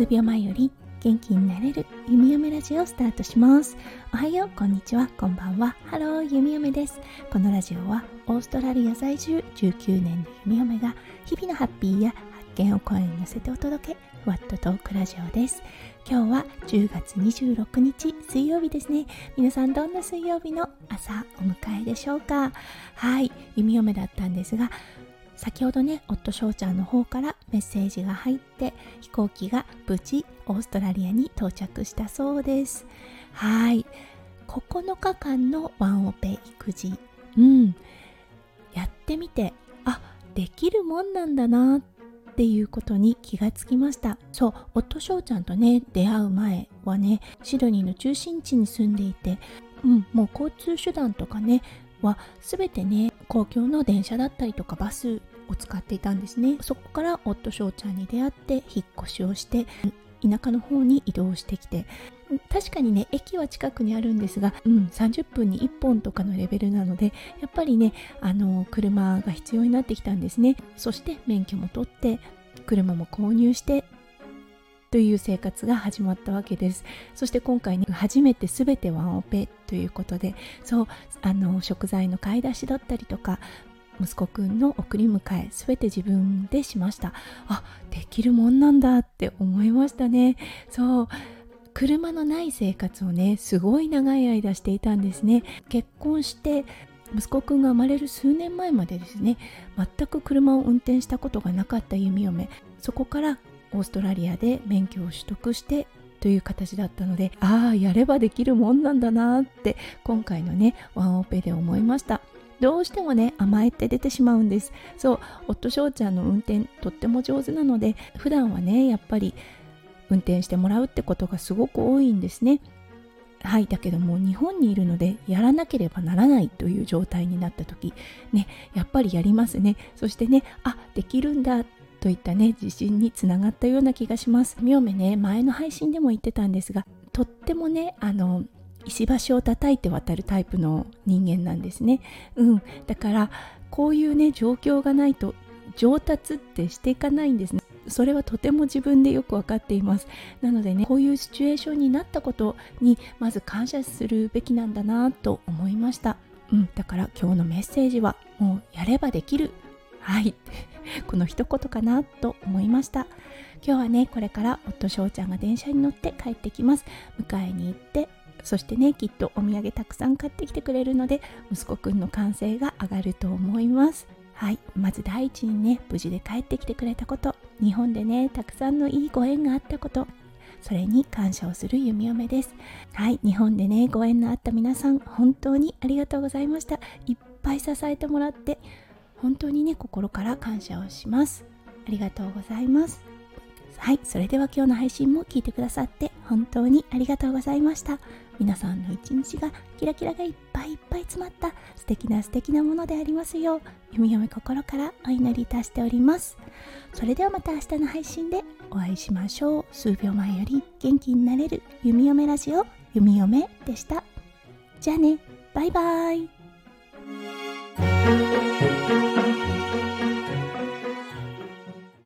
数秒前より元気になれるゆみよめラジオをスタートします。おはよう、こんにちは、こんばんは。ハロー、ゆみよめです。このラジオはオーストラリア在住19年のゆみよめが日々のハッピーや発見を声に乗せてお届け、ふわっとトークラジオです。今日は10月26日水曜日ですね。皆さんどんな水曜日の朝お迎えでしょうか。はい、ゆみよめだったんですが、先ほどね、夫翔ちゃんの方からメッセージが入って、飛行機が無事オーストラリアに到着したそうです。はい、9日間のワンオペ育児、やってみて、あ、できるもんなんだなっていうことに気がつきました。そう、夫翔ちゃんとね、出会う前はね、シドニーの中心地に住んでいて、もう交通手段とかねは全てね、公共の電車だったりとかバスを使っていたんですね。そこから夫翔ちゃんに出会って引っ越しをして、田舎の方に移動してきて、確かにね、駅は近くにあるんですが、30分に1本とかのレベルなので、やっぱりね、車が必要になってきたんですね。そして免許も取って車も購入してという生活が始まったわけです。そして今回ね、初めて全てワンオペということで、そう、食材の買い出しだったりとか、息子くんの送り迎え、全て自分でしました。あ、できるもんなんだって思いましたね。そう、車のない生活をね、すごい長い間していたんですね。結婚して息子くんが生まれる数年前までですね、全く車を運転したことがなかったゆみよめ。そこからオーストラリアで免許を取得してという形だったので、ああ、やればできるもんなんだなって今回のね、ワンオペで思いました。どうしてもね、甘えって出てしまうんです。そう、夫翔ちゃんの運転とっても上手なので、普段はね、やっぱり運転してもらうってことがすごく多いんですね。はい、だけども日本にいるので、やらなければならないという状態になった時ね、やっぱりやりますね。そしてね、あ、できるんだといったね、自信につながったような気がします。みよめね、前の配信でも言ってたんですが、とってもね、石橋を叩いて渡るタイプの人間なんですね。だからこういうね、状況がないと上達ってしていかないんですね。それはとても自分でよく分かっています。なのでね、こういうシチュエーションになったことにまず感謝するべきなんだなと思いました。だから今日のメッセージは、もうやればできる、はいこの一言かなと思いました。今日はね、これから夫翔ちゃんが電車に乗って帰ってきます。迎えに行って、そしてね、きっとお土産たくさん買ってきてくれるので、息子くんの歓声が上がると思います。はい、まず第一にね、無事で帰ってきてくれたこと、日本でね、たくさんのいいご縁があったこと、それに感謝をするゆみよめです。はい、日本でね、ご縁のあった皆さん、本当にありがとうございました。いっぱい支えてもらって、本当にね、心から感謝をします。ありがとうございます。はい、それでは今日の配信も聞いてくださって本当にありがとうございました。皆さんの一日がキラキラがいっぱいいっぱい詰まった素敵な素敵なものでありますよう、ゆみよめ心からお祈りいたしております。それではまた明日の配信でお会いしましょう。数秒前より元気になれるゆみよめラジオ、ゆみよめでした。じゃあね、バイバイ。